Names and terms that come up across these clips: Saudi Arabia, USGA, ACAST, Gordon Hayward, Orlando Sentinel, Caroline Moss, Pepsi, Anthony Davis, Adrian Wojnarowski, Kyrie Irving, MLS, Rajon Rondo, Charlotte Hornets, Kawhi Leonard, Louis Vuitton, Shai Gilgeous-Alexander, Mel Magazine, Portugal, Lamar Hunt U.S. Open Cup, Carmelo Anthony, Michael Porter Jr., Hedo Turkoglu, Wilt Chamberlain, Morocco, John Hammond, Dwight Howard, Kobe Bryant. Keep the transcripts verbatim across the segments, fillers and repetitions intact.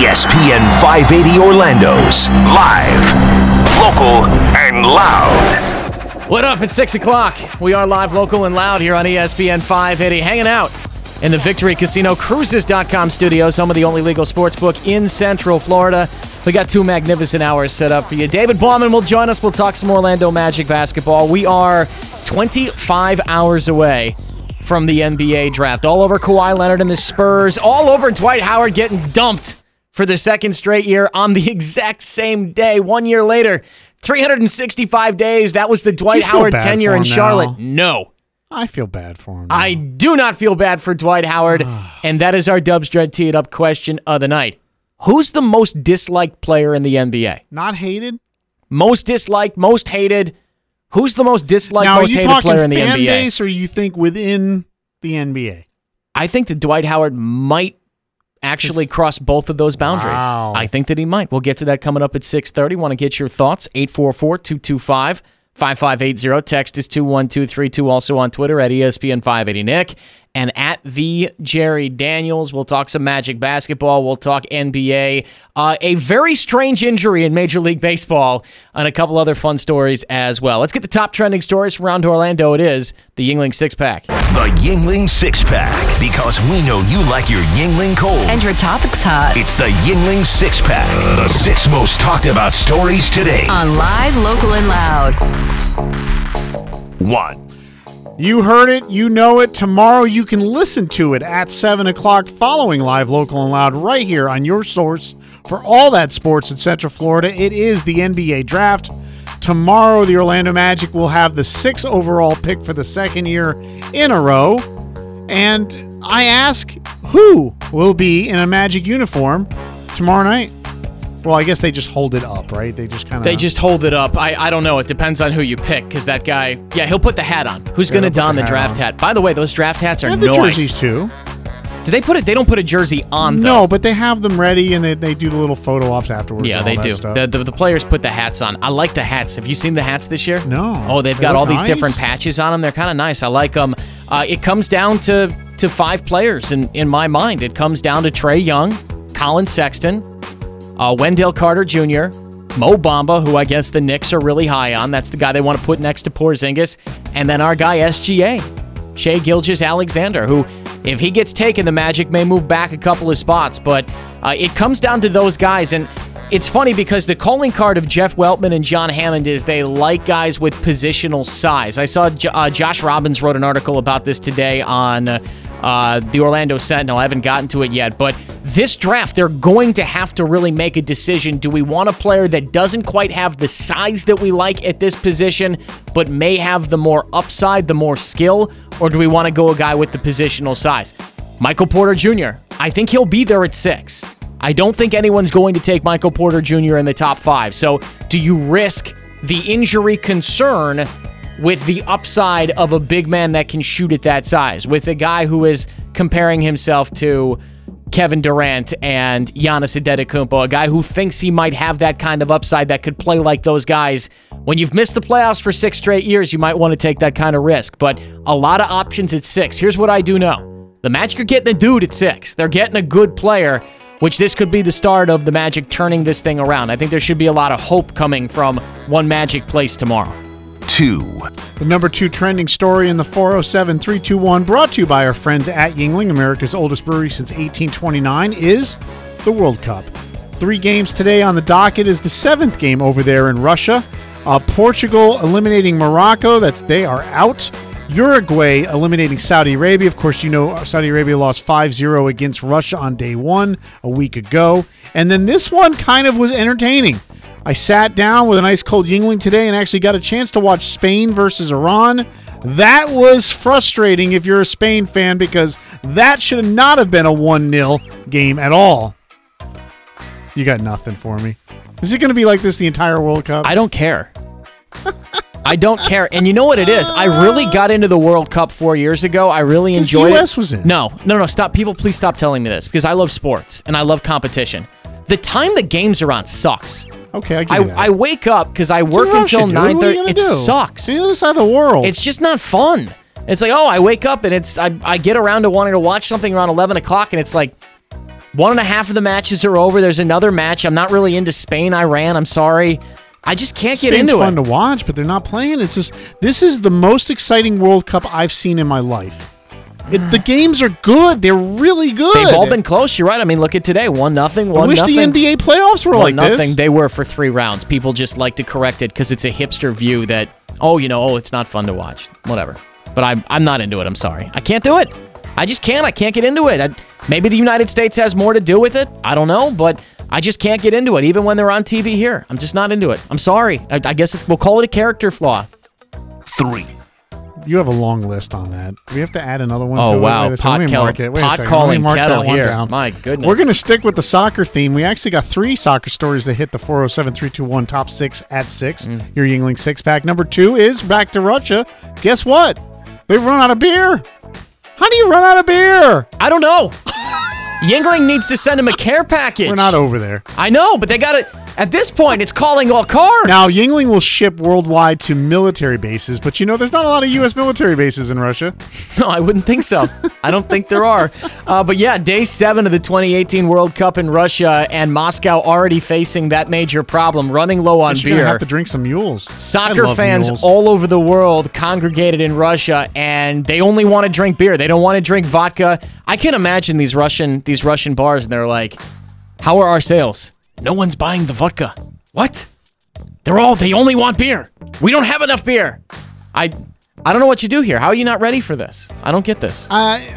E S P N five eighty Orlando's live, local, and loud. What up? It's six o'clock. We are live, local, and loud here on E S P N five eighty. Hanging out in the Victory Casino Cruises dot com studios, home of the only legal sports book in Central Florida. We got two magnificent hours set up for you. David Bauman will join us. We'll talk some Orlando Magic basketball. We are twenty-five hours away from the N B A draft. All over Kawhi Leonard and the Spurs. All over Dwight Howard getting dumped for the second straight year on the exact same day. One year later, three hundred sixty-five days. That was the Dwight Howard tenure in Charlotte. No. I feel bad for him. Now. I do not feel bad for Dwight Howard. And that is our Dubs Dread Tee It Up question of the night. Who's the most disliked player in the N B A? Not hated? Most disliked, most hated. Who's the most disliked, now, most hated player in the N B A? Now, are you talking fan base or you think within the N B A? I think that Dwight Howard might actually Just, cross both of those boundaries. Wow. I think that he might. We'll get to that coming up at six thirty. Want to get your thoughts? eight four four, two two five, five five eight zero. Text is two one two three two. Also on Twitter at E S P N five eighty Nick. And at the Jerry Daniels, we'll talk some Magic basketball. We'll talk N B A. Uh, a very strange injury in Major League Baseball, and a couple other fun stories as well. Let's get the top trending stories from around Orlando. It is the Yingling Six Pack. The Yingling Six Pack, because we know you like your Yingling cold and your topics hot. It's the Yingling Six Pack, the six most talked about stories today on Live, Local, and Loud. One. You heard it. You know it. Tomorrow you can listen to it at seven o'clock following Live, Local, and Loud right here on your source for all that sports in Central Florida. It is the N B A Draft. Tomorrow the Orlando Magic will have the sixth overall pick for the second year in a row. And I ask, who will be in a Magic uniform tomorrow night? Well, I guess they just hold it up, right? They just kind of... They just hold it up. I, I don't know. It depends on who you pick, because that guy... Yeah, he'll put the hat on. Who's yeah, going to don the, the hat draft on. hat? By the way, those draft hats are nice. They have the nice. jerseys, too. Do they put it... They don't put a jersey on, though. No, but they have them ready, and they, they do the little photo ops afterwards. Yeah, they do. The, the, the players put the hats on. I like the hats. Have you seen the hats this year? No. Oh, they've they got all nice. these different patches on them. They're kind of nice. I like them. Uh, it comes down to, to five players, in, in my mind. It comes down to Trey Young, Colin Sexton, Uh, Wendell Carter Junior, Mo Bamba, who I guess the Knicks are really high on. That's the guy they want to put next to Porzingis. And then our guy, S G A, Shai Gilgeous-Alexander, who, if he gets taken, the Magic may move back a couple of spots. But uh, it comes down to those guys. And it's funny because the calling card of Jeff Weltman and John Hammond is they like guys with positional size. I saw J- uh, Josh Robbins wrote an article about this today on... Uh, Uh, the Orlando Sentinel. I haven't gotten to it yet, but this draft, they're going to have to really make a decision. Do we want a player that doesn't quite have the size that we like at this position, but may have the more upside, the more skill, or do we want to go a guy with the positional size? Michael Porter Junior, I think he'll be there at six. I don't think anyone's going to take Michael Porter Junior in the top five, so do you risk the injury concern with the upside of a big man that can shoot at that size, with a guy who is comparing himself to Kevin Durant and Giannis Antetokounmpo, a guy who thinks he might have that kind of upside that could play like those guys. When you've missed the playoffs for six straight years, you might want to take that kind of risk, but a lot of options at six. Here's what I do know. The Magic are getting a dude at six. They're getting a good player, which this could be the start of the Magic turning this thing around. I think there should be a lot of hope coming from one Magic place tomorrow. Two. The number two trending story in the four oh seven, three two one, brought to you by our friends at Yingling, America's oldest brewery since eighteen twenty-nine, is the World Cup. Three games today on the docket is the seventh game over there in Russia. Uh, Portugal eliminating Morocco. That's they are out. Uruguay eliminating Saudi Arabia. Of course, you know Saudi Arabia lost five zero against Russia on day one a week ago. And then this one kind of was entertaining. I sat down with a nice cold Yingling today and actually got a chance to watch Spain versus Iran. That was frustrating if you're a Spain fan, because that should not have been a one nil game at all. You got nothing for me. Is it going to be like this the entire World Cup? I don't care. I don't care. And you know what it is? I really got into the World Cup four years ago. I really enjoyed it. The U S was in. No, no, no. Stop. People, please stop telling me this, because I love sports and I love competition. The time the games are on sucks. Okay, I get I, that. I wake up because I work until nine thirty. It do? sucks. It's the other side of the world. It's just not fun. It's like, oh, I wake up and it's I, I get around to wanting to watch something around eleven o'clock, and it's like, One and a half of the matches are over. There's another match. I'm not really into Spain, Iran. I'm sorry. I just can't get Spain's into it. It's fun to watch, but they're not playing. It's just this is the most exciting World Cup I've seen in my life. It, the games are good. They're really good. They've all been close. You're right. I mean, look at today. One nothing. One I wish nothing. The N B A playoffs were one like nothing. This. They were for three rounds. People just like to correct it because it's a hipster view that, oh, you know, oh, it's not fun to watch. Whatever. But I'm, I'm not into it. I'm sorry. I can't do it. I just can't. I can't get into it. I, maybe the United States has more to do with it. I don't know. But I just can't get into it, even when they're on T V here. I'm just not into it. I'm sorry. I, I guess it's, we'll call it a character flaw. Three. You have a long list on that. We have to add another one. Oh, to wow. It. Pot, Kel- mark it. Wait pot calling mark kettle here. Down. My goodness. We're going to stick with the soccer theme. We actually got three soccer stories that hit the four oh seven, three two one top six at six. Mm. Your Yingling six-pack. Number two is back to Russia. Guess what? They've run out of beer. How do you run out of beer? I don't know. Yingling needs to send him a care package. We're not over there. I know, but they got it. At this point, it's calling all cars. Now, Yingling will ship worldwide to military bases, but you know, there's not a lot of U S military bases in Russia. No, I wouldn't think so. I don't think there are. Uh, but yeah, day seven of the twenty eighteen World Cup in Russia, and Moscow already facing that major problem, running low on beer. You're going to have to drink some mules. Soccer fans mules. all over the world congregated in Russia, and they only want to drink beer. They don't want to drink vodka. I can imagine these Russian... these Russian bars, and they're like, how are our sales? No one's buying the vodka. What? They're all, they only want beer. We don't have enough beer. I I don't know what you do here. How are you not ready for this? I don't get this. I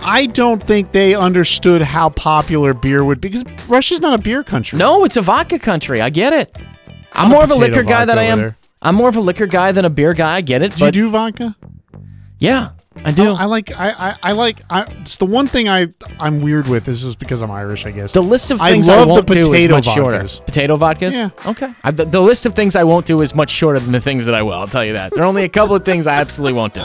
I don't think they understood how popular beer would be, because Russia's not a beer country. No, it's a vodka country. I get it. I'm more of a liquor guy than I am. There. I'm more of a liquor guy than a beer guy. I get it. Do but you do vodka? Yeah. I do. I, I like. I. I, I like. I, it's the one thing I. I'm weird with. This is because I'm Irish, I guess. The list of things I, love I won't the potato do is much vodkas. shorter. Potato vodkas. Yeah. Okay. I, the, the list of things I won't do is much shorter than the things that I will. I'll tell you that. There are only a couple of things I absolutely won't do.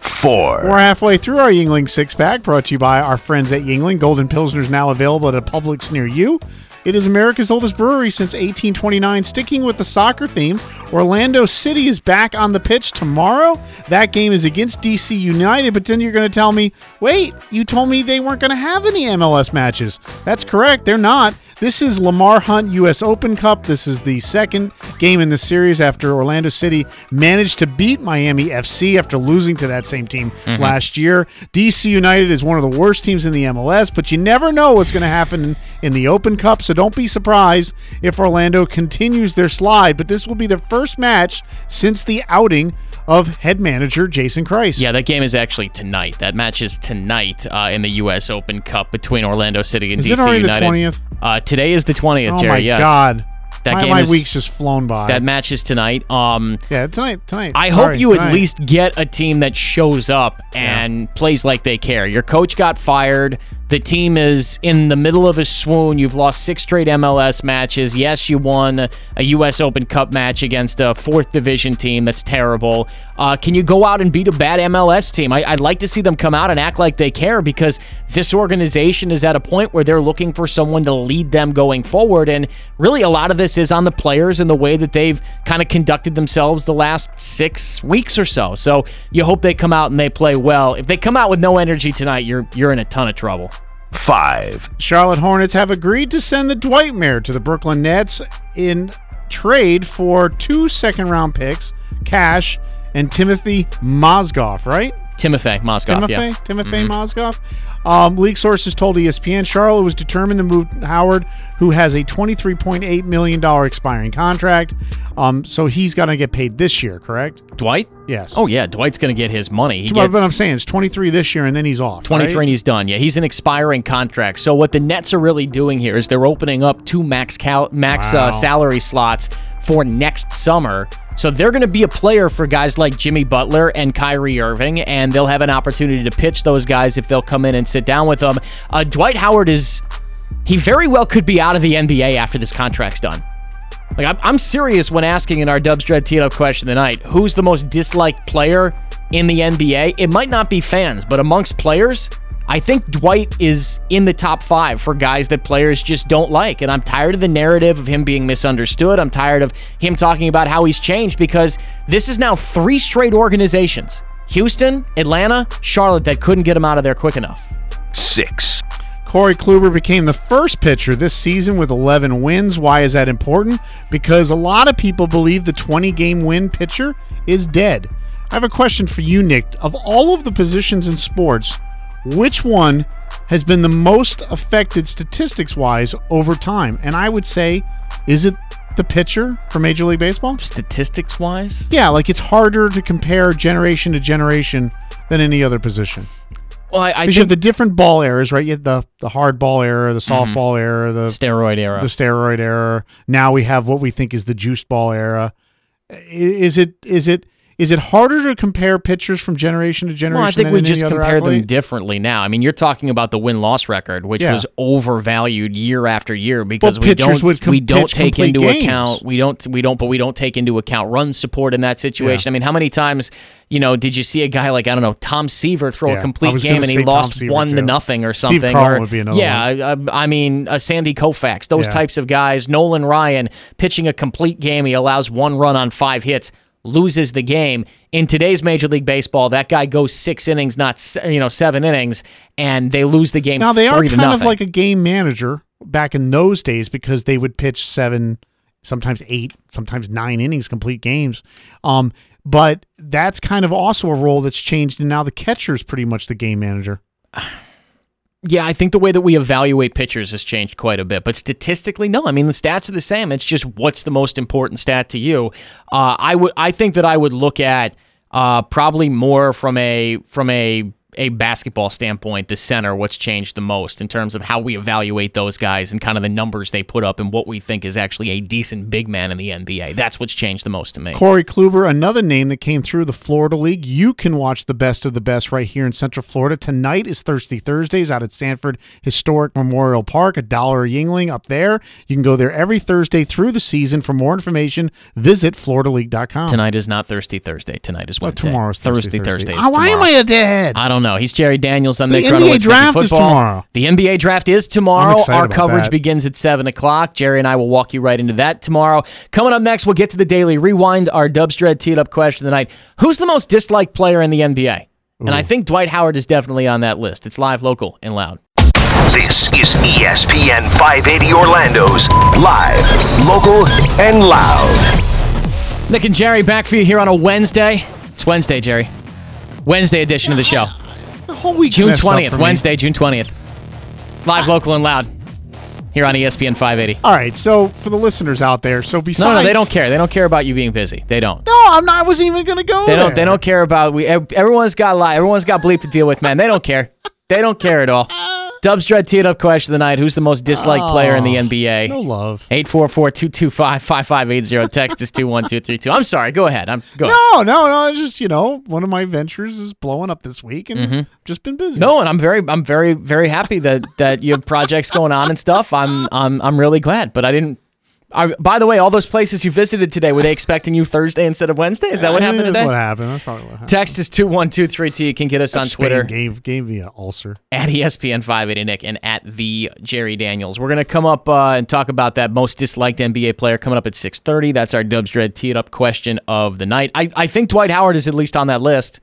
Four. We're halfway through our Yingling six pack, brought to you by our friends at Yingling. Golden Pilsner is now available at a Publix near you. It is America's oldest brewery since eighteen twenty-nine. Sticking with the soccer theme, Orlando City is back on the pitch tomorrow. That game is against D C. United, but then you're going to tell me, wait, you told me they weren't going to have any M L S matches. That's correct. They're not. This is Lamar Hunt U S Open Cup. This is the second game in the series after Orlando City managed to beat Miami F C after losing to that same team mm-hmm. last year. D C. United is one of the worst teams in the M L S, but you never know what's going to happen in, in the Open Cup, so don't be surprised if Orlando continues their slide, but this will be their first match since the outing of head manager Jason Christ. Yeah, that game is actually tonight. That match is tonight uh, in the U S. Open Cup between Orlando City and D C. United. Is it already the twentieth? Uh, today is the twentieth, Jerry. Oh, my yes. God. That my, game my is, week's just flown by. That match is tonight. Um, yeah, tonight. tonight. I Sorry, hope you tonight. at least get a team that shows up and yeah. plays like they care. Your coach got fired. The team is in the middle of a swoon. You've lost six straight M L S matches. Yes, you won a U S. Open Cup match against a fourth division team that's terrible. Uh, can you go out and beat a bad M L S team? I, I'd like to see them come out and act like they care, because this organization is at a point where they're looking for someone to lead them going forward. And really, a lot of this is on the players and the way that they've kind of conducted themselves the last six weeks or so. So you hope they come out and they play well. If they come out with no energy tonight, you're you're in a ton of trouble. Five. Charlotte Hornets have agreed to send the Dwight Mayor to the Brooklyn Nets in trade for two second-round picks, Cash and Timofey Mozgov, right? Timofey Mozgov, Timofey, yeah. Timofey mm-hmm. Mozgov. Um, league sources told E S P N Charlotte was determined to move Howard, who has a twenty-three point eight million dollars expiring contract. Um, so he's going to get paid this year, correct? Dwight? Yes. Oh, yeah. Dwight's going to get his money. He gets, but I'm saying it's twenty-three this year, and then he's off. twenty-three right? And he's done. Yeah, he's an expiring contract. So what the Nets are really doing here is they're opening up two max, cal- max wow. uh, salary slots for next summer. So they're going to be a player for guys like Jimmy Butler and Kyrie Irving, and they'll have an opportunity to pitch those guys if they'll come in and sit down with them. Uh, Dwight Howard is, he very well could be out of the N B A after this contract's done. Like, I'm, I'm serious when asking in our Dubs Dread Teed Up question tonight, who's the most disliked player in the N B A? It might not be fans, but amongst players, I think Dwight is in the top five for guys that players just don't like. And I'm tired of the narrative of him being misunderstood. I'm tired of him talking about how he's changed, because this is now three straight organizations, Houston, Atlanta, Charlotte, that couldn't get him out of there quick enough. Six. Corey Kluber became the first pitcher this season with eleven wins. Why is that important? Because a lot of people believe the twenty-game win pitcher is dead. I have a question for you, Nick. Of all of the positions in sports, which one has been the most affected statistics-wise over time? And I would say, is it the pitcher for Major League Baseball? Statistics-wise? Yeah, like it's harder to compare generation to generation than any other position. Well, I, I because you have the different ball errors, right? You had the, the hard ball error, the softball mm-hmm. error, the steroid error, the steroid error. Now we have what we think is the juice ball era. Is it is it is it harder to compare pitchers from generation to generation? Well, I think than we just compare athlete? them differently now. I mean, you're talking about the win loss record, which yeah. was overvalued year after year because we don't would com- we don't take into games. account we don't we don't but we don't take into account run support in that situation. Yeah. I mean, how many times? You know, did you see a guy like, I don't know, Tom Seaver throw yeah, a complete game and he lost one too. to nothing or something? Steve Carlton would be another yeah, one. I, I mean, uh, Sandy Koufax, those yeah. types of guys. Nolan Ryan pitching a complete game. He allows one run on five hits, loses the game. In today's Major League Baseball, that guy goes six innings, not you know seven innings, and they lose the game. Now, they are kind of like a game manager back in those days because they would pitch seven, sometimes eight, sometimes nine innings, complete games. Um But that's kind of also a role that's changed, and now the catcher is pretty much the game manager. Yeah, I think the way that we evaluate pitchers has changed quite a bit. But statistically, no. I mean, the stats are the same. It's just what's the most important stat to you. Uh, I would, I think that I would look at uh, probably more from a from a. a basketball standpoint, the center, what's changed the most in terms of how we evaluate those guys and kind of the numbers they put up and what we think is actually a decent big man in the N B A. That's what's changed the most to me. Corey Kluber, another name that came through the Florida League. You can watch the best of the best right here in Central Florida. Tonight is Thirsty Thursdays out at Sanford Historic Memorial Park, a dollar a Yingling up there. You can go there every Thursday through the season. For more information, visit Florida League dot com. Tonight is not Thirsty Thursday. Tonight is Wednesday. Well, tomorrow's Thursday. Thursday Thursday. Thursday. Oh, why am I a deadhead? I don't No, he's Jerry Daniels. I'm the Nick N B A draft is tomorrow. The N B A draft is tomorrow. Our coverage that. begins at seven o'clock. Jerry and I will walk you right into that tomorrow. Coming up next, we'll get to the Daily Rewind, our Dubs Dread teed up question of the night. Who's the most disliked player in the N B A? Ooh. And I think Dwight Howard is definitely on that list. It's live, local, and loud. This is E S P N five eighty Orlando's live, local, and loud. Nick and Jerry back for you here on a Wednesday. It's Wednesday, Jerry. Wednesday edition yeah, of the show. The whole week. June twentieth, Wednesday, June twentieth. Live, local, and loud here on E S P N five eighty. All right, so for the listeners out there, so besides... No, no, they don't care. They don't care about you being busy. They don't. No, I'm not, I wasn't even going to go they there. Don't, they don't care about... We. Everyone's got lie. Everyone's got bleep to deal with, man. They don't care. They don't care at all. Dubs Dread teed up question of the night. Who's the most disliked oh, player in the N B A? No love. eight four four, two two five, five five eight zero. Text is two one two three two. I'm sorry. Go ahead. I'm go No, ahead. no, no. It's just, you know, one of my ventures is blowing up this week and mm-hmm. I've just been busy. No, and I'm very I'm very, very happy that, that you have projects going on and stuff. I'm I'm I'm really glad. But I didn't I, by the way, all those places you visited today, were they expecting you Thursday instead of Wednesday? Is that what I happened today? That's what happened. That's probably what happened. Text is two one two three two. You can get us that on Spain Twitter. Gave, gave me an ulcer. At E S P N five eighty Nick and at the Jerry Daniels. We're going to come up uh, and talk about that most disliked N B A player coming up at six thirty. That's our Dubs Dread Tee It Up question of the night. I, I think Dwight Howard is at least on that list.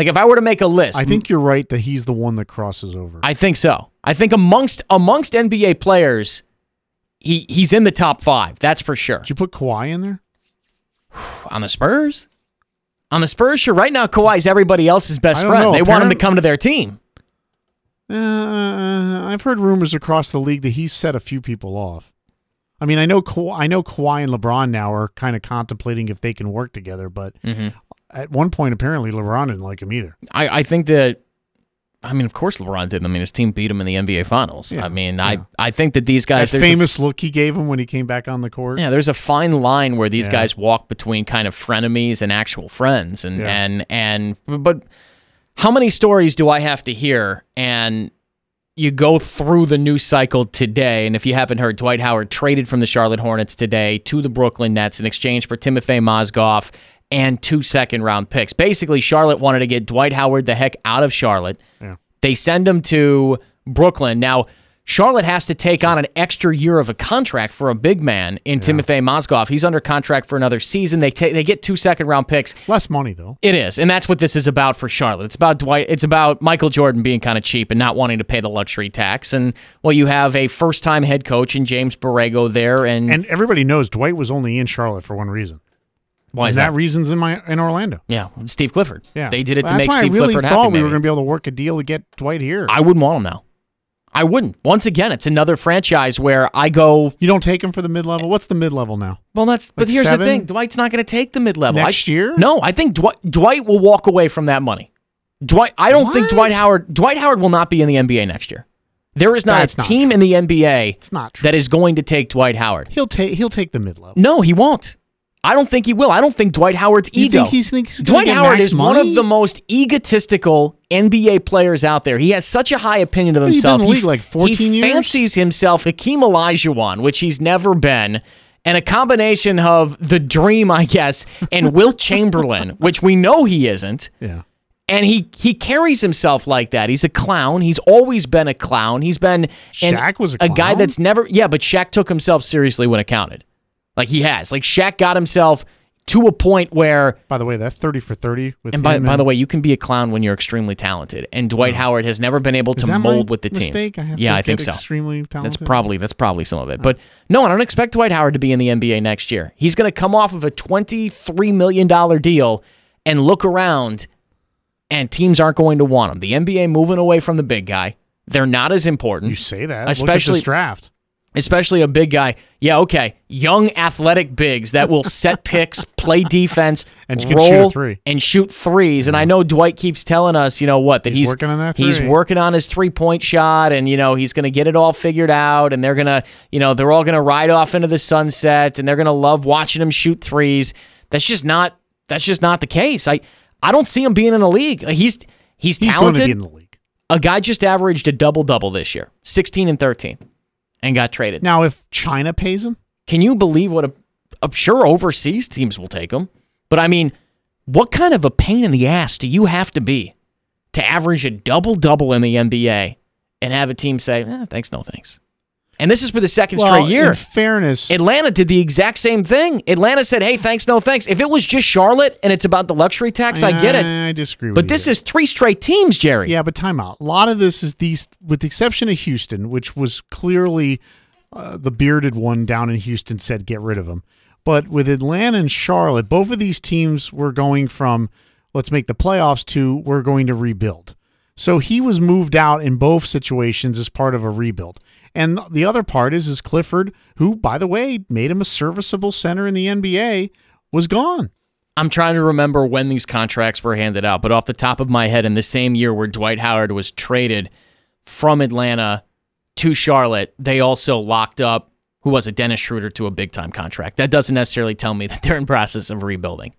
Like, if I were to make a list... I think you're right that he's the one that crosses over. I think so. I think amongst amongst N B A players... He he's in the top five, that's for sure. Did you put Kawhi in there? On the Spurs? On the Spurs, sure. Right now, Kawhi's everybody else's best friend. Know. They Apparently, want him to come to their team. Uh, I've heard rumors across the league that he's set a few people off. I mean, I know Kawhi, I know Kawhi and LeBron now are kind of contemplating if they can work together, but mm-hmm. at one point, apparently, LeBron didn't like him either. I, I think that... I mean, of course LeBron didn't. I mean, his team beat him in the N B A Finals. Yeah, I mean, yeah. I, I think that these guys... That famous a, look he gave him when he came back on the court. Yeah, there's a fine line where these yeah. guys walk between kind of frenemies and actual friends. and yeah. and and But how many stories do I have to hear? And you go through the news cycle today, and if you haven't heard, Dwight Howard traded from the Charlotte Hornets today to the Brooklyn Nets in exchange for Timofey Mozgov and two second-round picks. Basically, Charlotte wanted to get Dwight Howard the heck out of Charlotte. Yeah. They send him to Brooklyn. Now, Charlotte has to take on an extra year of a contract for a big man in yeah. Timofey Mozgov. He's under contract for another season. They take they get two second round picks. Less money though. It is, and that's what this is about for Charlotte. It's about Dwight. It's about Michael Jordan being kind of cheap and not wanting to pay the luxury tax. And well, you have a first time head coach in James Borrego there, and and everybody knows Dwight was only in Charlotte for one reason. Why is that? that reason's in my in Orlando. Yeah, Steve Clifford. Yeah, they did it well, to make Steve really Clifford happy. That's why I really thought we maybe. were going to be able to work a deal to get Dwight here. I wouldn't want him now. I wouldn't. Once again, it's another franchise where I go. You don't take him for the mid-level? What's the mid-level now? Well, that's. Like but here's seven? the thing. Dwight's not going to take the mid-level. Next I, year? No, I think Dwight, Dwight will walk away from that money. Dwight. I don't what? think Dwight Howard. Dwight Howard will not be in the N B A next year. There is not that's a not team true. in the N B A it's not that is going to take Dwight Howard. He'll take. He'll take the mid-level. No, he won't. I don't think he will. I don't think Dwight Howard's ego. You think he's, think he's Dwight Howard is money? one of the most egotistical N B A players out there. He has such a high opinion of what himself. He's been in the league like fourteen he years. He fancies himself Hakeem Olajuwon, which he's never been, and a combination of the dream, I guess, and Wilt Chamberlain, which we know he isn't. Yeah. And he, he carries himself like that. He's a clown. He's always been a clown. He's been Shaq an, was a, a guy that's never yeah, but Shaq took himself seriously when it counted. Like he has. Like Shaq got himself to a point where... By the way, that thirty for thirty with and by, him... And by the way, you can be a clown when you're extremely talented. And Dwight yeah. Howard has never been able to mold with the team. Is that my mistake? I have yeah, to I get think extremely so. talented? That's probably, that's probably some of it. But no, I don't expect Dwight Howard to be in the N B A next year. He's going to come off of a twenty-three million dollars deal and look around, and teams aren't going to want him. The N B A moving away from the big guy. They're not as important. You say that. Especially, look at this draft. Especially a big guy. Yeah, okay. Young, athletic bigs that will set picks, play defense, and you roll, can shoot a three. and shoot threes. And I know Dwight keeps telling us, you know what, that he's, he's working on that three. He's working on his three-point shot, and you know he's going to get it all figured out. And they're gonna, you know, they're all going to ride off into the sunset, and they're going to love watching him shoot threes. That's just not. That's just not the case. I, I don't see him being in the league. He's he's talented. He's going to be in the league. A guy just averaged a double-double this year, sixteen and thirteen. And got traded. Now, if China pays him? Can you believe what a... I'm sure overseas teams will take him. But, I mean, what kind of a pain in the ass do you have to be to average a double-double in the N B A and have a team say, eh, thanks, no thanks? And this is for the second well, straight year. In fairness... Atlanta did the exact same thing. Atlanta said, hey, thanks, no thanks. If it was just Charlotte and it's about the luxury tax, I, I get it. I disagree with but you. But this is three straight teams, Jerry. Yeah, but timeout. A lot of this is these, with the exception of Houston, which was clearly uh, the bearded one down in Houston said get rid of him. But with Atlanta and Charlotte, both of these teams were going from let's make the playoffs to we're going to rebuild. So he was moved out in both situations as part of a rebuild. And the other part is, is Clifford, who, by the way, made him a serviceable center in the N B A, was gone. I'm trying to remember when these contracts were handed out, but off the top of my head, in the same year where Dwight Howard was traded from Atlanta to Charlotte, they also locked up, who was it, Dennis Schroeder, to a big-time contract. That doesn't necessarily tell me that they're in process of rebuilding.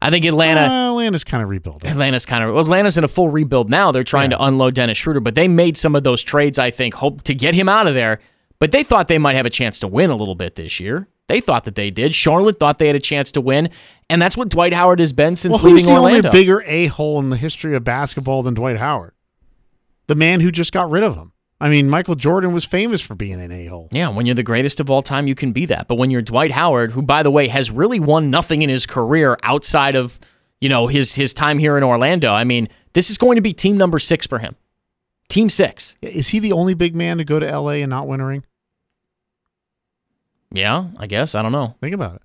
I think Atlanta... Uh, Atlanta's kind of rebuilding. Atlanta's kind of... Atlanta's in a full rebuild now. They're trying yeah. to unload Dennis Schroeder, but they made some of those trades, I think, hope to get him out of there, but they thought they might have a chance to win a little bit this year. They thought that they did. Charlotte thought they had a chance to win, and that's what Dwight Howard has been since well, leaving Orlando. Well, who's the only bigger a-hole in the history of basketball than Dwight Howard? The man who just got rid of him. I mean, Michael Jordan was famous for being an a-hole. Yeah, when you're the greatest of all time, you can be that. But when you're Dwight Howard, who, by the way, has really won nothing in his career outside of, you know, his his time here in Orlando, I mean, this is going to be team number six for him. Team six. Is he the only big man to go to L A and not win a ring? Yeah, I guess. I don't know. Think about it.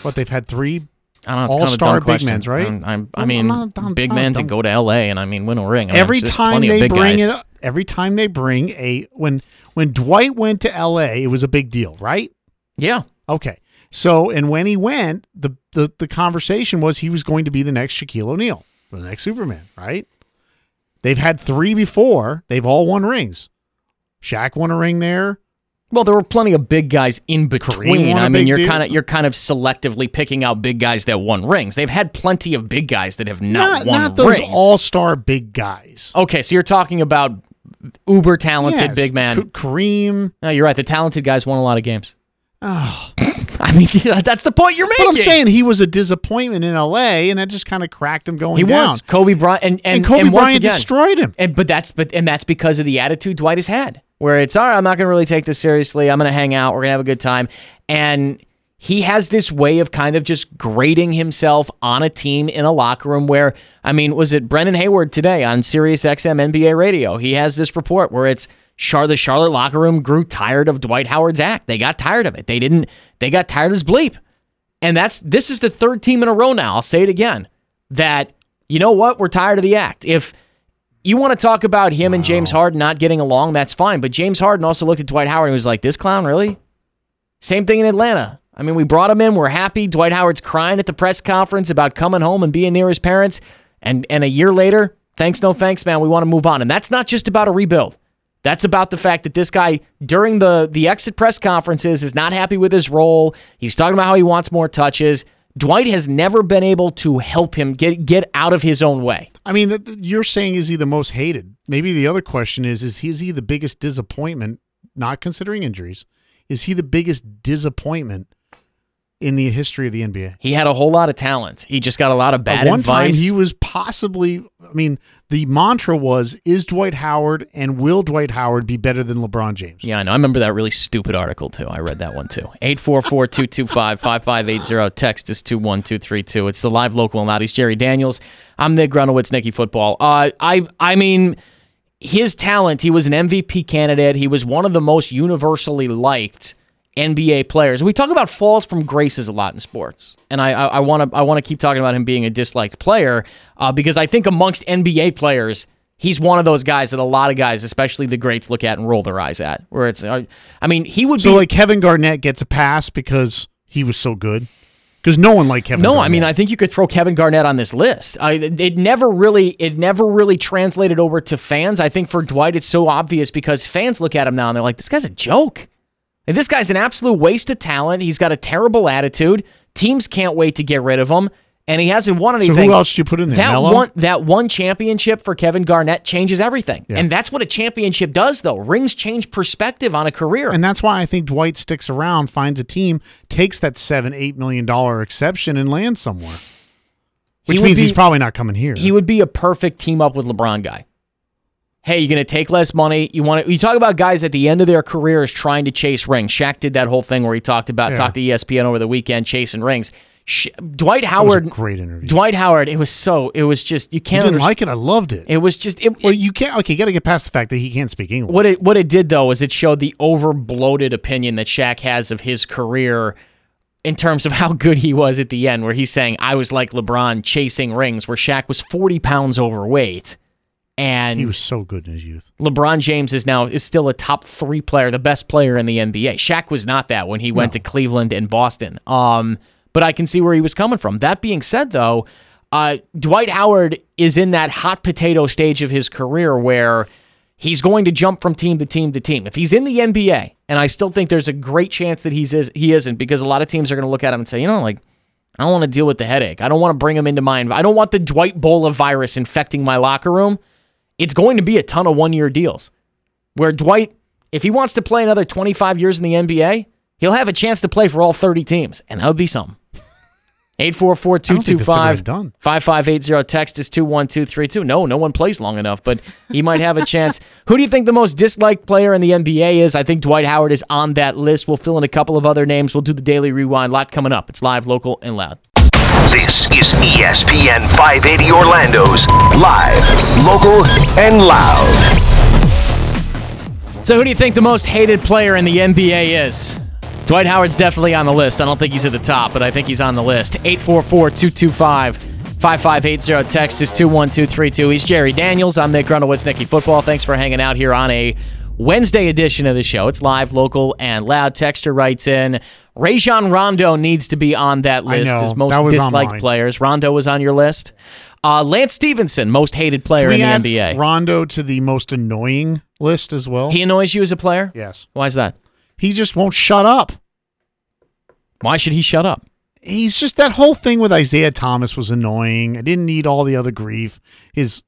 What, they've had three I don't know, it's all-star kind of big men's, right? I'm, I'm, I mean, I'm not, I'm big men to go to L A and, I mean, win a ring. I mean, every time they bring guys. it up, every time they bring a when when Dwight went to L A, it was a big deal, right? Yeah. Okay. So, and when he went, the the, the conversation was he was going to be the next Shaquille O'Neal, the next Superman, right? They've had three before. They've all won rings. Shaq won a ring there. Well, there were plenty of big guys in between. I mean, you're kind of you're kind of selectively picking out big guys that won rings. They've had plenty of big guys that have not, not won not rings. Not those all-star big guys. Okay, so you're talking about uber-talented yes, big man. Kareem. No, you're right. The talented guys won a lot of games. Oh. I mean, that's the point you're making. But I'm saying he was a disappointment in L A, and that just kind of cracked him going he down. He was. Kobe Bryant. And, and, and Kobe and Bryant again, destroyed him. And, but that's, but, and that's because of the attitude Dwight has had. where it's, all right, I'm not going to really take this seriously. I'm going to hang out. We're going to have a good time. And he has this way of kind of just grading himself on a team in a locker room where, I mean, was it Brennan Hayward today on Sirius X M N B A radio? He has this report where it's, Char- the Charlotte locker room grew tired of Dwight Howard's act. They got tired of it. They didn't. They got tired of his bleep. And that's this is the third team in a row now. I'll say it again. That, you know what? We're tired of the act. If you want to talk about him wow. and James Harden not getting along, that's fine. But James Harden also looked at Dwight Howard and was like, this clown, really? Same thing in Atlanta. I mean, we brought him in. We're happy. Dwight Howard's crying at the press conference about coming home and being near his parents. And, and a year later, thanks, no thanks, man. We want to move on. And that's not just about a rebuild. That's about the fact that this guy, during the, the exit press conferences, is not happy with his role. He's talking about how he wants more touches. Dwight has never been able to help him get, get out of his own way. I mean, you're saying, is he the most hated? Maybe the other question is, is he, is he the biggest disappointment, not considering injuries? Is he the biggest disappointment in the history of the N B A? He had a whole lot of talent. He just got a lot of bad advice. At one advice. time, he was possibly, I mean, the mantra was, is Dwight Howard and will Dwight Howard be better than LeBron James? Yeah, I know. I remember that really stupid article, too. I read that one, too. eight four four, two two five, five five eight zero. Text is two one two three two. It's the live local and loud. He's Jerry Daniels. I'm Nick Grunowitz, Nicky Football. Uh, I, I mean, his talent, he was an M V P candidate. He was one of the most universally liked N B A players. We talk about falls from graces a lot in sports, and I want to I, I want to keep talking about him being a disliked player uh, because I think amongst N B A players, he's one of those guys that a lot of guys, especially the greats, look at and roll their eyes at. Where it's, I mean, he would so be so like Kevin Garnett gets a pass because he was so good because no one liked Kevin. No, Garnett. I mean, I think you could throw Kevin Garnett on this list. I, it never really it never really translated over to fans. I think for Dwight, it's so obvious because fans look at him now and they're like, this guy's a joke. And this guy's an absolute waste of talent. He's got a terrible attitude. Teams can't wait to get rid of him, and he hasn't won anything. So who else did you put in there? That one, that one championship for Kevin Garnett changes everything. Yeah. And that's what a championship does, though. Rings change perspective on a career. And that's why I think Dwight sticks around, finds a team, takes that seven, eight million dollars exception, and lands somewhere, which means he's probably not coming here. He would be a perfect team-up with LeBron guy. Hey, you're going to take less money. You want to, you talk about guys at the end of their careers trying to chase rings. Shaq did that whole thing where he talked about yeah. talked to E S P N over the weekend chasing rings. Sh- Dwight Howard, that was a great interview. Dwight Howard, it was so it was just you can't. You didn't understand. Like it. I loved it. It was just it. Well, you can't. Okay, you got to get past the fact that he can't speak English. What it what it did though is it showed the over bloated opinion that Shaq has of his career in terms of how good he was at the end, where he's saying I was like LeBron chasing rings, where Shaq was forty pounds overweight. And he was so good in his youth. LeBron James is now is still a top three player, the best player in the N B A. Shaq was not that when he went no. to Cleveland and Boston. Um, but I can see where he was coming from. That being said, though, uh, Dwight Howard is in that hot potato stage of his career where he's going to jump from team to team to team. If he's in the N B A, and I still think there's a great chance that he's is, he isn't, because a lot of teams are going to look at him and say, you know, like, I don't want to deal with the headache. I don't want to bring him into my env- I don't want the Dwight Bola virus infecting my locker room. It's going to be a ton of one-year deals where Dwight, if he wants to play another twenty-five years in the N B A, he'll have a chance to play for all thirty teams, and that would be something. eight four four, two two five, five five eight zero. Text is two one two three two. No, no one plays long enough, but he might have a chance. Who do you think the most disliked player in the N B A is? I think Dwight Howard is on that list. We'll fill in a couple of other names. We'll do the Daily Rewind. A lot coming up. It's live, local, and loud. This is E S P N five eighty Orlando's live, local, and loud. So who do you think the most hated player in the N B A is? Dwight Howard's definitely on the list. I don't think he's at the top, but I think he's on the list. eight four four, two two five, five five eight zero. Text is two one two three two. He's Jerry Daniels. I'm Nick Grunowitz, Nicky Football. Thanks for hanging out here on a Wednesday edition of the show. It's live, local, and loud. Texter writes in, Rajon Rondo needs to be on that list as most disliked players. Rondo was on your list. Uh, Lance Stephenson, most hated player in the N B A. Rondo to the most annoying list as well. He annoys you as a player? Yes. Why is that? He just won't shut up. Why should he shut up? He's just, that whole thing with Isaiah Thomas was annoying. I didn't need all the other grief. His,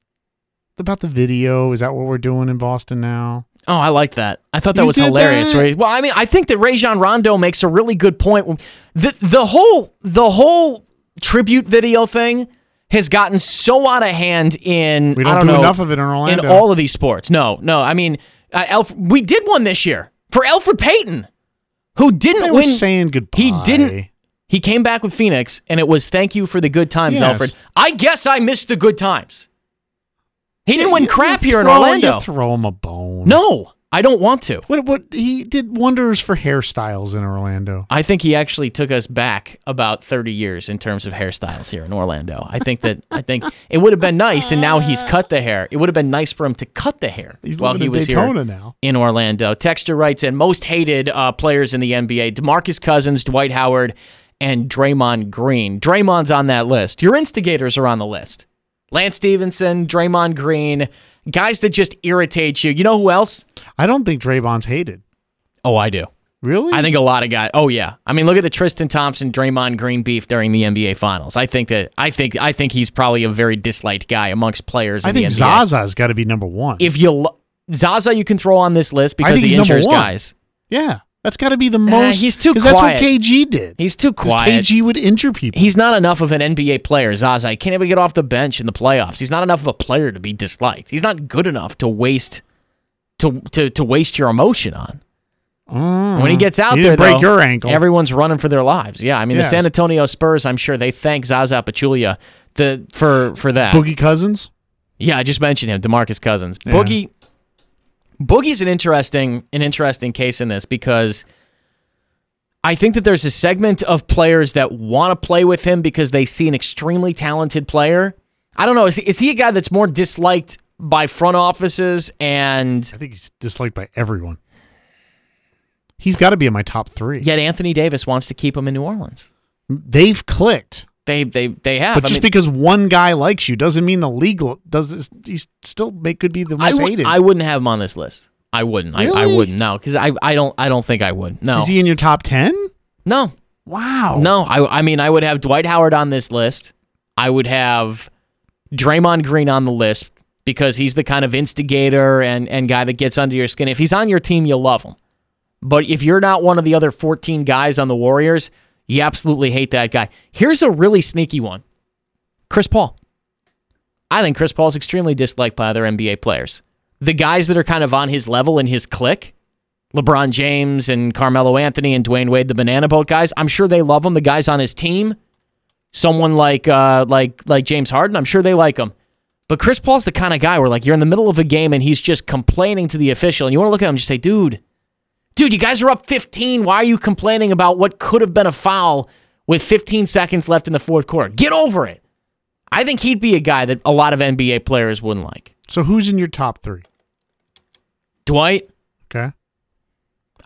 about the video, is that what we're doing in Boston now? Oh, I like that. I thought that you was hilarious. That? Well, I mean, I think that Rajon Rondo makes a really good point. The the whole the whole tribute video thing has gotten so out of hand in, we don't, I don't do know, enough of it in Orlando. In all of these sports. No, no. I mean, Uh, Elf, we did one this year for Elfrid Payton, who didn't they win. They were saying goodbye. He didn't. He came back with Phoenix, and it was thank you for the good times, yes. Elfrid. I guess I missed the good times. He didn't yeah, win you, crap you here throw, in Orlando. You throw him a bone. No, I don't want to. What? What? He did wonders for hairstyles in Orlando. I think he actually took us back about thirty years in terms of hairstyles here in Orlando. I think that I think it would have been nice, and now he's cut the hair. It would have been nice for him to cut the hair he's while he was Daytona here now. In Orlando. Texture writes in, most hated uh, players in the N B A: DeMarcus Cousins, Dwight Howard, and Draymond Green. Draymond's on that list. Your instigators are on the list. Lance Stephenson, Draymond Green, guys that just irritate you. You know who else? I don't think Draymond's hated. Oh, I do. Really? I think a lot of guys. Oh, yeah. I mean, look at the Tristan Thompson, Draymond Green beef during the N B A Finals. I think that I think I think he's probably a very disliked guy amongst players. I in think the N B A. Zaza's got to be number one. If you lo- Zaza, you can throw on this list because he injures guys. Yeah. That's got to be the most. Uh, he's too quiet. Because that's what K G did. He's too quiet. K G would injure people. He's not enough of an N B A player, Zaza. He can't even get off the bench in the playoffs. He's not enough of a player to be disliked. He's not good enough to waste to to, to waste your emotion on. Mm. When he gets out he there, break though, your ankle. Everyone's running for their lives. Yeah, I mean yes. The San Antonio Spurs. I'm sure they thank Zaza Pachulia the for for that. Boogie Cousins. Yeah, I just mentioned him, DeMarcus Cousins. Yeah. Boogie. Boogie's an interesting an interesting case in this because I think that there's a segment of players that want to play with him because they see an extremely talented player. I don't know. Is he, is he a guy that's more disliked by front offices? And I think he's disliked by everyone. He's got to be in my top three. Yet Anthony Davis wants to keep him in New Orleans. They've clicked. They they they have, but just I mean, because one guy likes you doesn't mean the league does. He still may, could be the most I w- hated. I wouldn't have him on this list. I wouldn't. Really? I, I wouldn't. No, because I, I don't I don't think I would. No. Is he in your top ten? No. Wow. No. I I mean I would have Dwight Howard on this list. I would have Draymond Green on the list because he's the kind of instigator and and guy that gets under your skin. If he's on your team, you love him. But if you're not one of the other fourteen guys on the Warriors, you absolutely hate that guy. Here's a really sneaky one. Chris Paul. I think Chris Paul is extremely disliked by other N B A players. The guys that are kind of on his level and his clique, LeBron James and Carmelo Anthony and Dwayne Wade, the banana boat guys, I'm sure they love him. The guys on his team, someone like uh, like like James Harden, I'm sure they like him. But Chris Paul's the kind of guy where like you're in the middle of a game and he's just complaining to the official, and you want to look at him and just say, dude, Dude, you guys are up fifteen. Why are you complaining about what could have been a foul with fifteen seconds left in the fourth quarter? Get over it. I think he'd be a guy that a lot of N B A players wouldn't like. So who's in your top three? Dwight. Okay.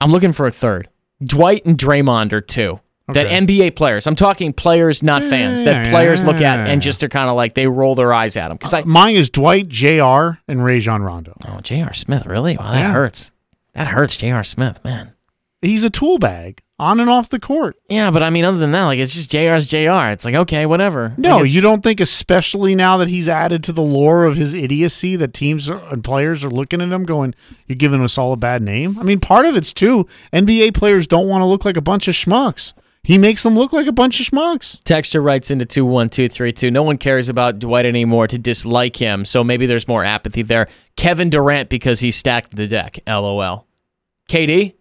I'm looking for a third. Dwight and Draymond are two. Okay. That N B A players. I'm talking players, not yeah, fans. That yeah, players yeah, look at and just are kind of like, they roll their eyes at them. Because uh, mine is Dwight, J R, and Rajon Rondo. Oh, J R. Smith, really? Wow, that yeah. hurts. That hurts, J R. Smith, man. He's a tool bag on and off the court. Yeah, but I mean, other than that, like it's just J R's J R. It's like, okay, whatever. No, you don't think, especially now that he's added to the lore of his idiocy, that teams are, and players are looking at him going, you're giving us all a bad name? I mean, part of it's, too, N B A players don't want to look like a bunch of schmucks. He makes them look like a bunch of schmucks. Texter writes into two one two three two. No one cares about Dwight anymore to dislike him, so maybe there's more apathy there. Kevin Durant because he stacked the deck, LOL. K D,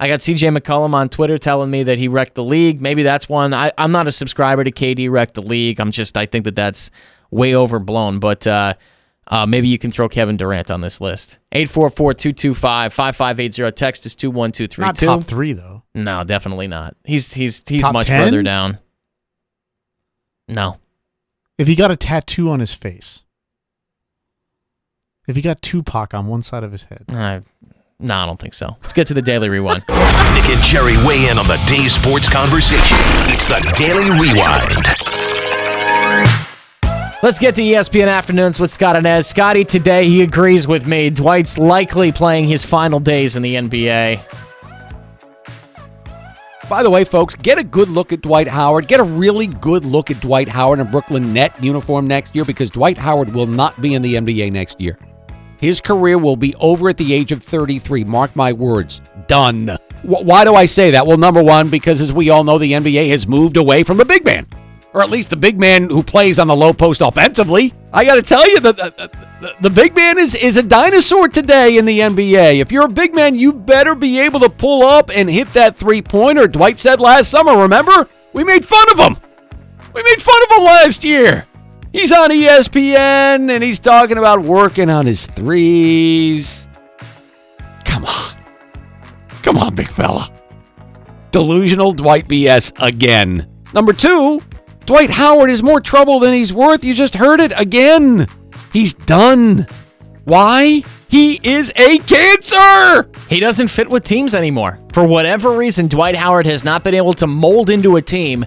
I got C J McCollum on Twitter telling me that he wrecked the league. Maybe that's one. I, I'm not a subscriber to K D wrecked the league. I'm just, I think that that's way overblown, but uh, uh, maybe you can throw Kevin Durant on this list. eight four four, two two five, five five eight zero. Text is two one two three two. Not top three, though. No, definitely not. He's he's he's Top much ten? Further down. No. If he got a tattoo on his face. If he got Tupac on one side of his head. Uh, no, I don't think so. Let's get to the Daily Rewind. Nick and Jerry weigh in on the day's sports conversation. It's the Daily Rewind. Let's get to E S P N Afternoons with Scott Inez. Scotty, today he agrees with me. Dwight's likely playing his final days in the N B A. By the way, folks, get a good look at Dwight Howard. Get a really good look at Dwight Howard in a Brooklyn Net uniform next year because Dwight Howard will not be in the N B A next year. His career will be over at the age of thirty-three. Mark my words. Done. W- why do I say that? Well, number one, because as we all know, the N B A has moved away from the big man. or at least the big man who plays on the low post offensively. I got to tell you, the, the, the big man is, is a dinosaur today in the N B A. If you're a big man, you better be able to pull up and hit that three-pointer. Dwight said last summer, remember? We made fun of him. We made fun of him last year. He's on E S P N, and he's talking about working on his threes. Come on. Come on, big fella. Delusional Dwight B S again. Number two, Dwight Howard is more trouble than he's worth. You just heard it again. He's done. Why? He is a cancer. He doesn't fit with teams anymore. For whatever reason, Dwight Howard has not been able to mold into a team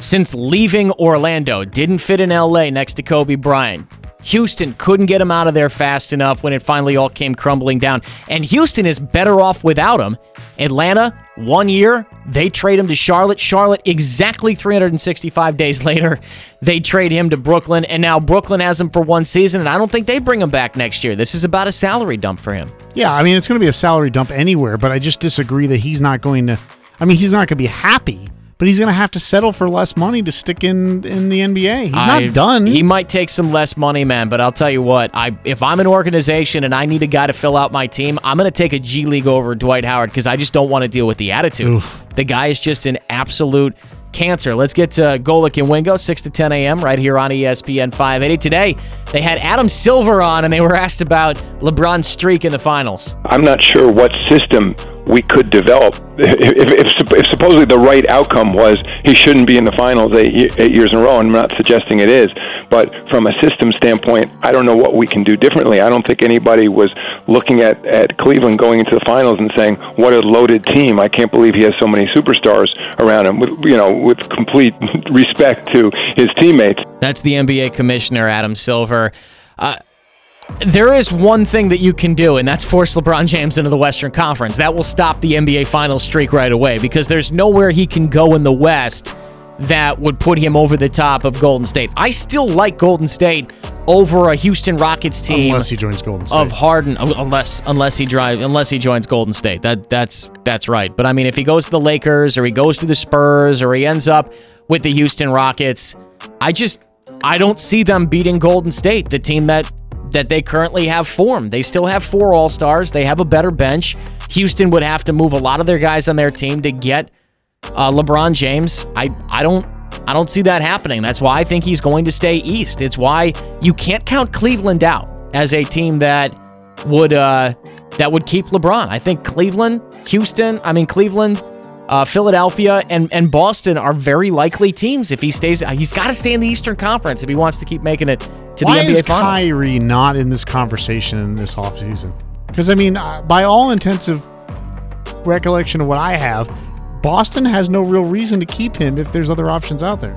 since leaving Orlando. Didn't fit in L A next to Kobe Bryant. Houston couldn't get him out of there fast enough when it finally all came crumbling down. And Houston is better off without him. Atlanta, one year, they trade him to Charlotte. Charlotte, exactly three hundred sixty-five days later, they trade him to Brooklyn. And now Brooklyn has him for one season, and I don't think they bring him back next year. This is about a salary dump for him. Yeah, I mean, it's going to be a salary dump anywhere, but I just disagree that he's not going to... I mean, he's not going to be happy, but he's going to have to settle for less money to stick in, in the N B A. He's I, not done. He might take some less money, man, but I'll tell you what, I if I'm an organization and I need a guy to fill out my team, I'm going to take a G League over Dwight Howard because I just don't want to deal with the attitude. Oof. The guy is just an absolute cancer. Let's get to Golic and Wingo, six to ten a.m. right here on E S P N five eighty. Today, they had Adam Silver on, and they were asked about LeBron's streak in the finals. I'm not sure what system we could develop. If, if, if supposedly the right outcome was he shouldn't be in the finals eight, eight years in a row, and I'm not suggesting it is, but from a system standpoint, I don't know what we can do differently. I don't think anybody was looking at, at Cleveland going into the finals and saying, what a loaded team. I can't believe he has so many superstars around him, with, you know, with complete respect to his teammates. That's the N B A commissioner, Adam Silver. Uh, There is one thing that you can do, and that's force LeBron James into the Western Conference. That will stop the N B A Finals streak right away because there's nowhere he can go in the West that would put him over the top of Golden State. I still like Golden State over a Houston Rockets team unless he joins Golden State. Of Harden, unless unless he drive unless he joins Golden State. That that's that's right. But I mean, if he goes to the Lakers or he goes to the Spurs or he ends up with the Houston Rockets, I just I don't see them beating Golden State, the team that. that they currently have formed. They still have four All-Stars. They have a better bench. Houston would have to move a lot of their guys on their team to get uh, LeBron James. I, I don't I don't see that happening. That's why I think he's going to stay East. It's why you can't count Cleveland out as a team that would uh, that would keep LeBron. I think Cleveland, Houston, I mean Cleveland, uh, Philadelphia, and and Boston are very likely teams if he stays. He's got to stay in the Eastern Conference if he wants to keep making it. Why is Kyrie not in this conversation in this offseason? Because, I mean, by all intensive recollection of what I have, Boston has no real reason to keep him if there's other options out there,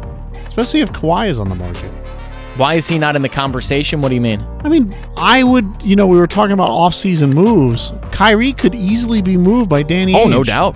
especially if Kawhi is on the market. Why is he not in the conversation? What do you mean? I mean, I would, you know, we were talking about offseason moves. Kyrie could easily be moved by Danny Ainge. Oh, no doubt.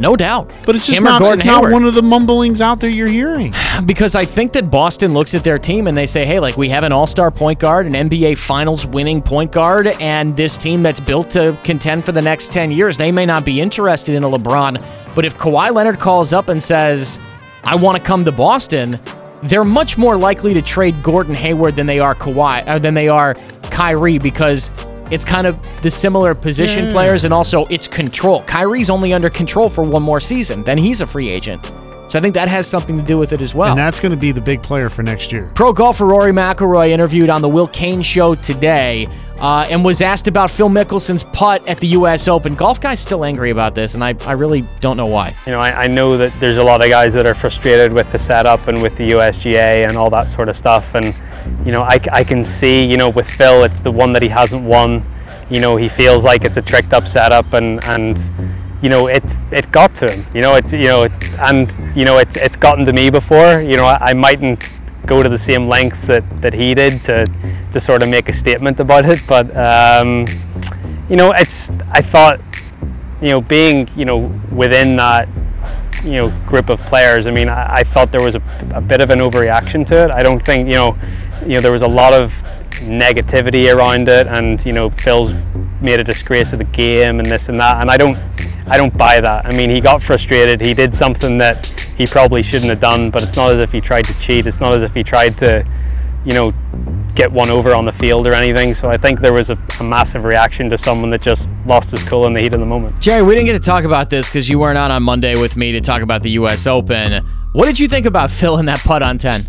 No doubt. But it's just not, it's not one of the mumblings out there you're hearing. Because I think that Boston looks at their team and they say, hey, like, we have an all-star point guard, an N B A Finals winning point guard, and this team that's built to contend for the next ten years, they may not be interested in a LeBron. But if Kawhi Leonard calls up and says, I want to come to Boston, they're much more likely to trade Gordon Hayward than they are Kawhi, or than they are Kyrie, because it's kind of the similar position yeah. players, and also it's control. Kyrie's only under control for one more season. Then he's a free agent. So I think that has something to do with it as well. And that's going to be the big player for next year. Pro golfer Rory McIlroy interviewed on the Will Kane Show today uh, and was asked about Phil Mickelson's putt at the U S Open. Golf guy's still angry about this, and I, I really don't know why. You know, I, I know that there's a lot of guys that are frustrated with the setup and with the U S G A and all that sort of stuff. And, you know, I, I can see, you know, with Phil, it's the one that he hasn't won. You know, he feels like it's a tricked up setup and... and you know, it's it got to him. You know, it's you know, and you know, it's it's gotten to me before. You know, I, I mightn't go to the same lengths that, that he did to to sort of make a statement about it. But um, you know, it's I thought, you know, being you know within that you know group of players. I mean, I, I thought there was a, a bit of an overreaction to it. I don't think you know, you know, there was a lot of negativity around it, and you know, Phil's made a disgrace of the game and this and that, and I don't. I don't buy that. I mean, he got frustrated. He did something that he probably shouldn't have done, but it's not as if he tried to cheat. It's not as if he tried to, you know, get one over on the field or anything. So I think there was a, a massive reaction to someone that just lost his cool in the heat of the moment. Jerry, we didn't get to talk about this because you weren't on on Monday with me to talk about the U S Open. What did you think about Phil and that putt on ten?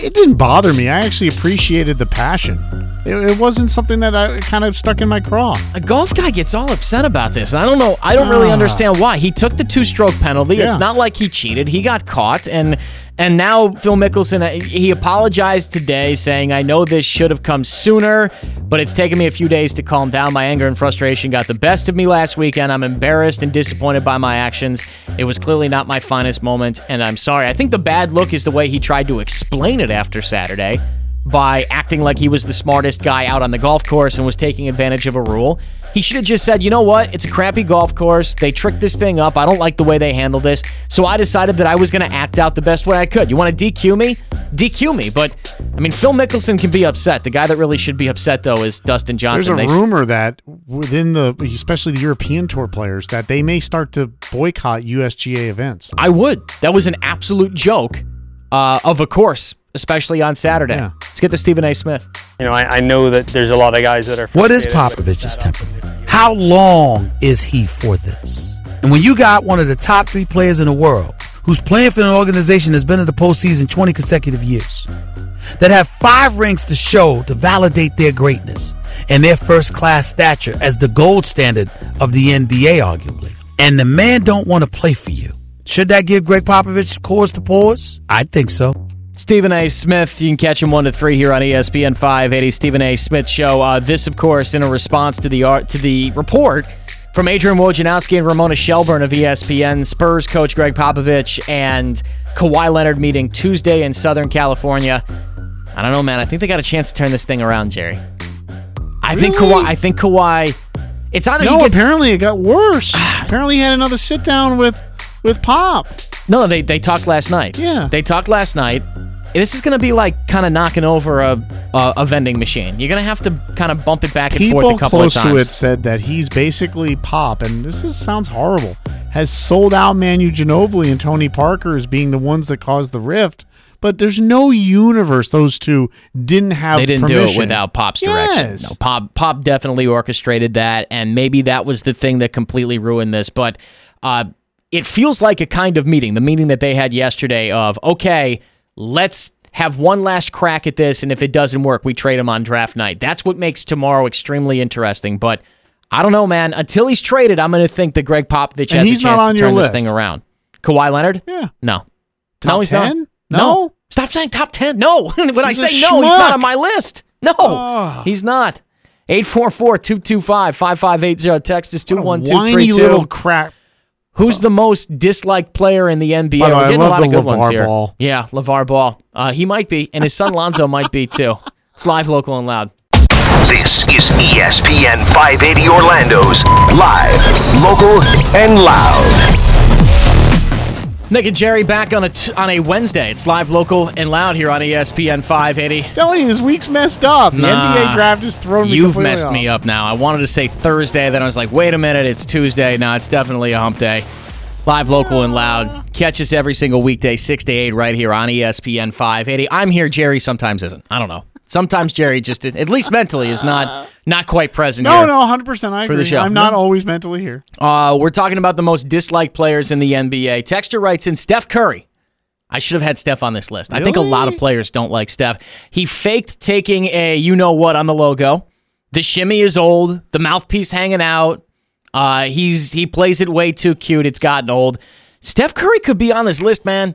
It didn't bother me. I actually appreciated the passion. It, it wasn't something that I kind of stuck in my craw. A golf guy gets all upset about this, and I don't know. I don't ah. really understand why. He took the two-stroke penalty. Yeah. It's not like he cheated. He got caught, and and now Phil Mickelson, he apologized today, saying, "I know this should have come sooner, but it's taken me a few days to calm down. My anger and frustration got the best of me last weekend. I'm embarrassed and disappointed by my actions. It was clearly not my finest moment, and I'm sorry." I think the bad look is the way he tried to explain it after Saturday, by acting like he was the smartest guy out on the golf course and was taking advantage of a rule. He should have just said, you know what, it's a crappy golf course. They tricked this thing up. I don't like the way they handled this. So I decided that I was going to act out the best way I could. You want to D Q me? D Q me. But, I mean, Phil Mickelson can be upset. The guy that really should be upset, though, is Dustin Johnson. There's a they rumor st- that within the, especially the European Tour players, that they may start to boycott U S G A events. I would. That was an absolute joke uh, of a course. Especially on Saturday. Yeah. Let's get to Stephen A. Smith. You know, I, I know that there's a lot of guys that are... What is Popovich's temper? How long is he for this? And when you got one of the top three players in the world who's playing for an organization that's been in the postseason twenty consecutive years, that have five rings to show to validate their greatness and their first-class stature as the gold standard of the N B A, arguably, and the man don't want to play for you, should that give Greg Popovich cause to pause? I think so. Stephen A. Smith, you can catch him one to three here on E S P N five eighty, Stephen A. Smith Show. Uh, this, of course, in a response to the uh, to the report from Adrian Wojnarowski and Ramona Shelburne of E S P N, Spurs coach Greg Popovich and Kawhi Leonard meeting Tuesday in Southern California. I don't know, man. I think they got a chance to turn this thing around, Jerry. I really? think Kawhi... I think Kawhi... It's either no, he gets, apparently it got worse. Apparently he had another sit-down with, with Pop. No, they, they talked last night. Yeah. They talked last night. This is going to be like kind of knocking over a, a a vending machine. You're going to have to kind of bump it back and People forth a couple of times. People close to it said that he's basically Pop, and this is, sounds horrible, has sold out Manu Ginobili and Tony Parker as being the ones that caused the rift, but there's no universe those two didn't have permission. They didn't permission. do it without Pop's direction. Yes. No, Pop, Pop definitely orchestrated that, and maybe that was the thing that completely ruined this, but uh, it feels like a kind of meeting, the meeting that they had yesterday of, okay, let's have one last crack at this, and if it doesn't work, we trade him on draft night. That's what makes tomorrow extremely interesting. But I don't know, man. Until he's traded, I'm going to think that Greg Popovich has a chance to turn this thing around. Kawhi Leonard? Yeah. No. No, he's not. No. Stop saying top ten. No. When I say no, he's not on my list. No, he's not. eight four four, two two five, five five eight zero. Text is two one two three two. Whiny little crap. Who's the most disliked player in the N B A? We're getting a lot of good ones here. Yeah, LeVar Ball. Uh, he might be, and his son Lonzo might be too. It's live, local, and loud. This is E S P N five eighty Orlando's live, local, and loud. Nick and Jerry back on a t- on a Wednesday. It's live, local, and loud here on E S P N five eighty. I'm telling you, this week's messed up. The nah, N B A draft has thrown me completely off. You've messed me up now. I wanted to say Thursday, then I was like, wait a minute, it's Tuesday. No, it's definitely a hump day. Live, local, and loud. Catch us every single weekday, six to eight, right here on E S P N five eighty. I'm here. Jerry sometimes isn't. I don't know. Sometimes Jerry just, at least mentally, is not not quite present no, here. No, no, one hundred percent. I agree. I'm not no. always mentally here. Uh, we're talking about the most disliked players in the N B A. Texter writes in, Steph Curry. I should have had Steph on this list. Really? I think a lot of players don't like Steph. He faked taking a you-know-what on the logo. The shimmy is old. The mouthpiece hanging out. Uh, he's he plays it way too cute. It's gotten old. Steph Curry could be on this list, man.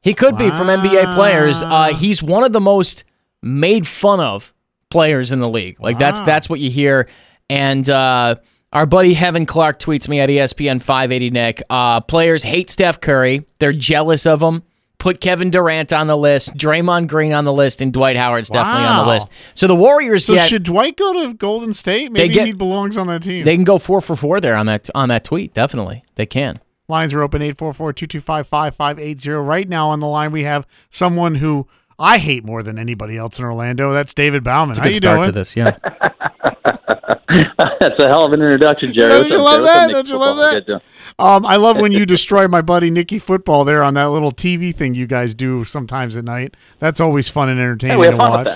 He could wow. be from N B A players. Uh, he's one of the most made fun of players in the league. Like wow. that's that's what you hear. And uh, our buddy Heaven Clark tweets me at E S P N five eighty. Nick, uh, players hate Steph Curry. They're jealous of him. Put Kevin Durant on the list, Draymond Green on the list, and Dwight Howard's wow. definitely on the list. So the Warriors. So get, should Dwight go to Golden State? Maybe get, he belongs on that team. They can go four for four there on that on that tweet. Definitely, they can. Lines are open eight four four, two two five, five five eight zero. Right now on the line we have someone who I hate more than anybody else in Orlando. That's David Bauman. It's a good How you start doing? To this, yeah. That's a hell of an introduction, Jerry. Don't you love that? Don't you love that? Um, I love when you destroy my buddy Nicky Football there on that little T V thing you guys do sometimes at night. That's always fun and entertaining to watch.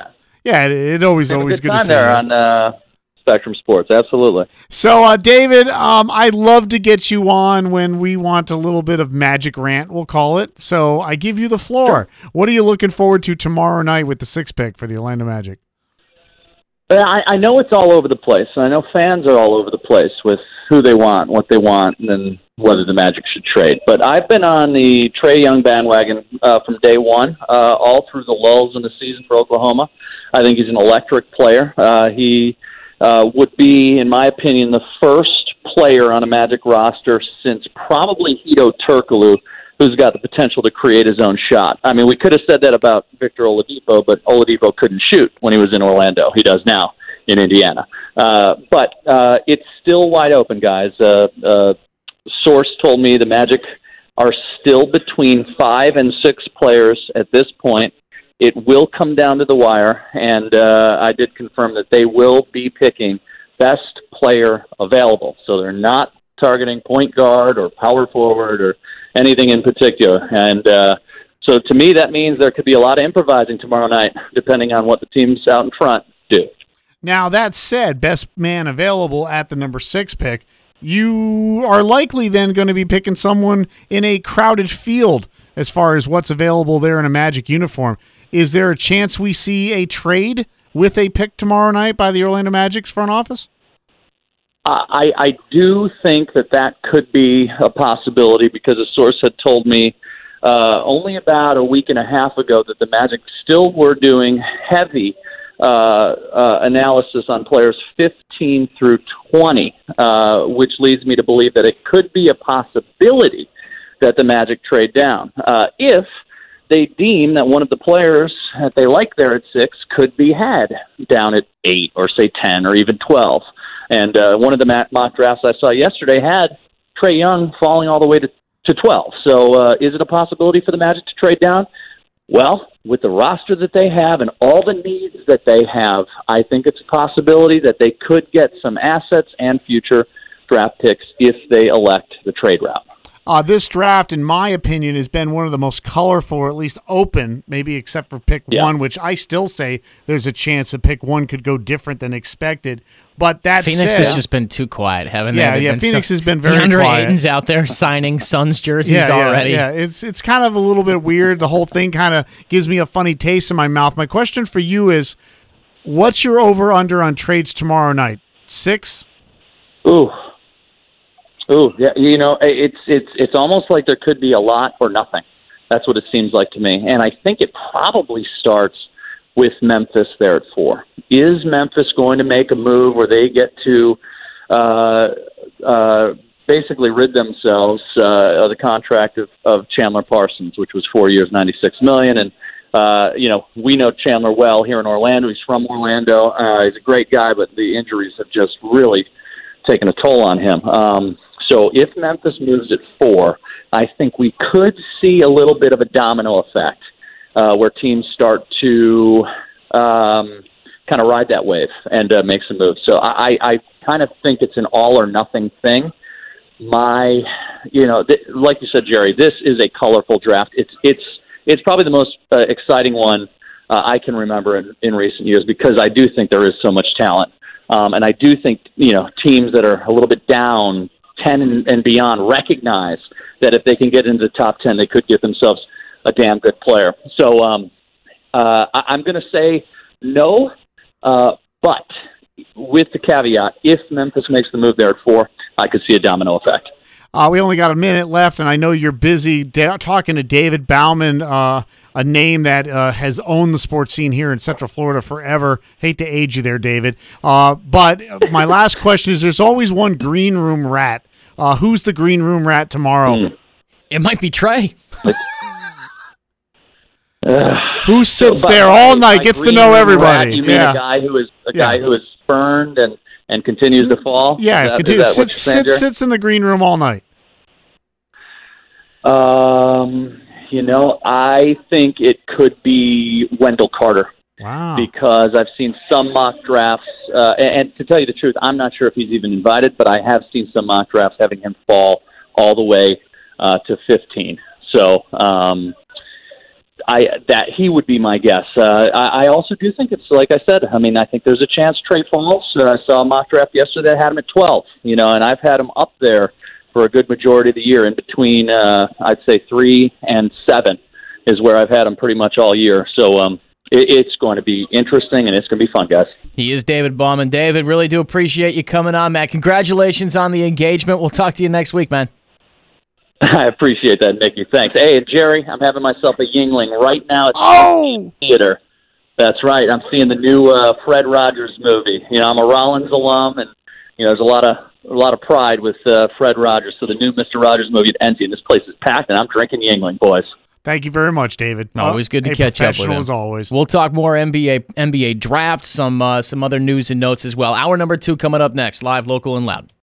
Yeah, it, it always always good to see there on uh, Spectrum Sports. Absolutely. So, uh, David, um, I'd love to get you on when we want a little bit of magic rant, we'll call it. So I give you the floor. Sure. What are you looking forward to tomorrow night with the six pick for the Orlando Magic? I, I know it's all over the place, and I know fans are all over the place with who they want, what they want, and then whether the Magic should trade. But I've been on the Trey Young bandwagon uh, from day one, uh, all through the lulls in the season for Oklahoma. I think he's an electric player. Uh, he uh, would be, in my opinion, the first player on a Magic roster since probably Hedo Turkoglu who's got the potential to create his own shot. I mean, we could have said that about Victor Oladipo, but Oladipo couldn't shoot when he was in Orlando. He does now in Indiana. Uh, but uh, it's still wide open, guys. Uh, uh, source told me the Magic are still between five and six players at this point. It will come down to the wire, and uh, I did confirm that they will be picking best player available. So they're not targeting point guard or power forward or anything in particular. And uh, so to me, that means there could be a lot of improvising tomorrow night, depending on what the teams out in front do. Now, that said, best man available at the number six pick, you are likely then going to be picking someone in a crowded field as far as what's available there in a Magic uniform. Is there a chance we see a trade with a pick tomorrow night by the Orlando Magic's front office? I, I do think that that could be a possibility because a source had told me uh, only about a week and a half ago that the Magic still were doing heavy uh, uh, analysis on players fifteen through twenty, uh, which leads me to believe that it could be a possibility that the Magic trade down uh, if they deem that one of the players that they like there at six could be had down at eight or, say, ten or even twelve. And uh, one of the mock drafts I saw yesterday had Trey Young falling all the way to, to twelve. So uh, is it a possibility for the Magic to trade down? Well, with the roster that they have and all the needs that they have, I think it's a possibility that they could get some assets and future draft picks if they elect the trade route. Uh, this draft, in my opinion, has been one of the most colorful, or at least open, maybe except for pick yeah. one, which I still say there's a chance that pick one could go different than expected. But that Phoenix said, has just been too quiet, haven't yeah, they? Yeah, yeah. Phoenix so, has been very DeAndre quiet. DeAndre Ayton's out there signing Suns jerseys yeah, yeah, already. Yeah, it's it's kind of a little bit weird. The whole thing kind of gives me a funny taste in my mouth. My question for you is, what's your over-under on trades tomorrow night? Six? Ooh. Ooh, yeah, you know, it's it's it's almost like there could be a lot or nothing. That's what it seems like to me. And I think it probably starts with Memphis there at four. Is Memphis going to make a move where they get to uh, uh, basically rid themselves uh, of the contract of, of Chandler Parsons, which was four years, ninety-six million dollars? And, uh, you know, we know Chandler well here in Orlando. He's from Orlando. Uh, he's a great guy, but the injuries have just really taken a toll on him. Um So if Memphis moves at four, I think we could see a little bit of a domino effect uh, where teams start to um, kind of ride that wave and uh, make some moves. So I, I kind of think it's an all or nothing thing. My, you know, th- like you said, Jerry, this is a colorful draft. It's it's it's probably the most uh, exciting one uh, I can remember in, in recent years because I do think there is so much talent, um, and I do think you know teams that are a little bit down ten and beyond recognize that if they can get into the top ten, they could give themselves a damn good player. So um, uh, I- I'm going to say no, uh, but with the caveat, if Memphis makes the move there at four, I could see a domino effect. Uh, we only got a minute left, and I know you're busy da- talking to David Bauman, uh, a name that uh, has owned the sports scene here in Central Florida forever. Hate to age you there, David. Uh, but my last question is there's always one green room rat. Uh, who's the green room rat tomorrow? Mm. It might be Trey. uh, who sits so there all night, gets to know everybody. Rat, you mean yeah. a guy who is a yeah. guy who is burned and, and continues to fall? Yeah, that, continues, sits, sits, sits in the green room all night. Um, you know, I think it could be Wendell Carter. Wow. Because I've seen some mock drafts, uh, and, and to tell you the truth, I'm not sure if he's even invited, but I have seen some mock drafts having him fall all the way uh, to fifteen. So um, I that he would be my guess. Uh, I, I also do think it's, like I said, I mean, I think there's a chance Trey falls. Uh, I saw a mock draft yesterday that had him at twelve, you know, and I've had him up there for a good majority of the year, in between, uh, I'd say, three and seven is where I've had him pretty much all year. So um, it, it's going to be interesting, and it's going to be fun, guys. He is David Bauman. David, really do appreciate you coming on, Matt. Congratulations on the engagement. We'll talk to you next week, man. I appreciate that, Mickey. Thanks. Hey, Jerry, I'm having myself a Yingling right now at the oh! theater. That's right. I'm seeing the new uh, Fred Rogers movie. You know, I'm a Rollins alum, and you know, there's a lot of a lot of pride with uh, Fred Rogers. So the new Mister Rogers movie at N T, and this place is packed, and I'm drinking Yingling, boys. Thank you very much, David. Always good to hey, catch up with you. As always. We'll talk more N B A N B A draft, some uh, some other news and notes as well. Hour number two coming up next, live, local, and loud.